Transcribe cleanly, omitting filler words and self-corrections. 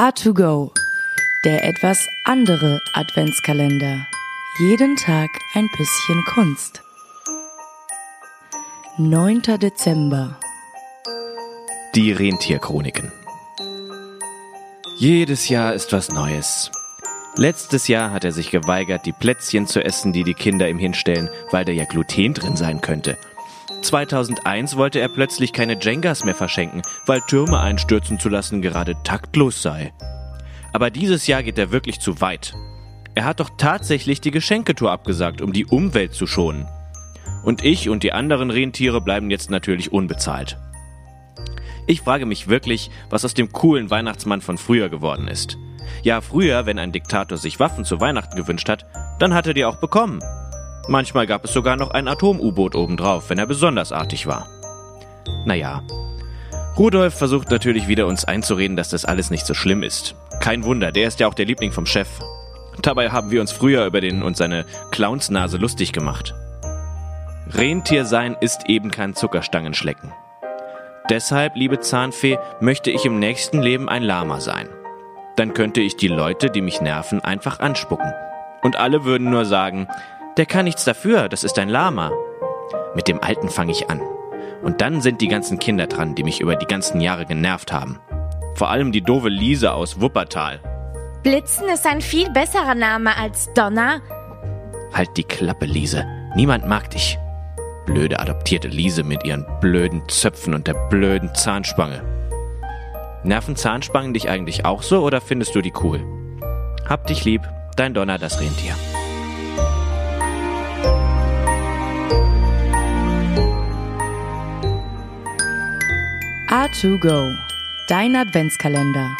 A2Go, der etwas andere Adventskalender. Jeden Tag ein bisschen Kunst. 9. Dezember. Die Rentierchroniken. Jedes Jahr ist was Neues. Letztes Jahr hat er sich geweigert, die Plätzchen zu essen, die die Kinder ihm hinstellen, weil da ja Gluten drin sein könnte. 2001 wollte er plötzlich keine Jengas mehr verschenken, weil Türme einstürzen zu lassen gerade taktlos sei. Aber dieses Jahr geht er wirklich zu weit. Er hat doch tatsächlich die Geschenketour abgesagt, um die Umwelt zu schonen. Und ich und die anderen Rentiere bleiben jetzt natürlich unbezahlt. Ich frage mich wirklich, was aus dem coolen Weihnachtsmann von früher geworden ist. Ja, früher, wenn ein Diktator sich Waffen zu Weihnachten gewünscht hat, dann hat er die auch bekommen. Manchmal gab es sogar noch ein Atom-U-Boot obendrauf, wenn er besonders artig war. Naja, Rudolf versucht natürlich wieder uns einzureden, dass das alles nicht so schlimm ist. Kein Wunder, der ist ja auch der Liebling vom Chef. Dabei haben wir uns früher über den und seine Clownsnase lustig gemacht. Rentier sein ist eben kein Zuckerstangenschlecken. Deshalb, liebe Zahnfee, möchte ich im nächsten Leben ein Lama sein. Dann könnte ich die Leute, die mich nerven, einfach anspucken. Und alle würden nur sagen, der kann nichts dafür, das ist ein Lama. Mit dem Alten fange ich an. Und dann sind die ganzen Kinder dran, die mich über die ganzen Jahre genervt haben. Vor allem die doofe Lise aus Wuppertal. Blitzen ist ein viel besserer Name als Donner. Halt die Klappe, Lise. Niemand mag dich. Blöde adoptierte Lise mit ihren blöden Zöpfen und der blöden Zahnspange. Nerven Zahnspangen dich eigentlich auch so oder findest du die cool? Hab dich lieb, dein Donner, das Rentier. A2Go, dein Adventskalender.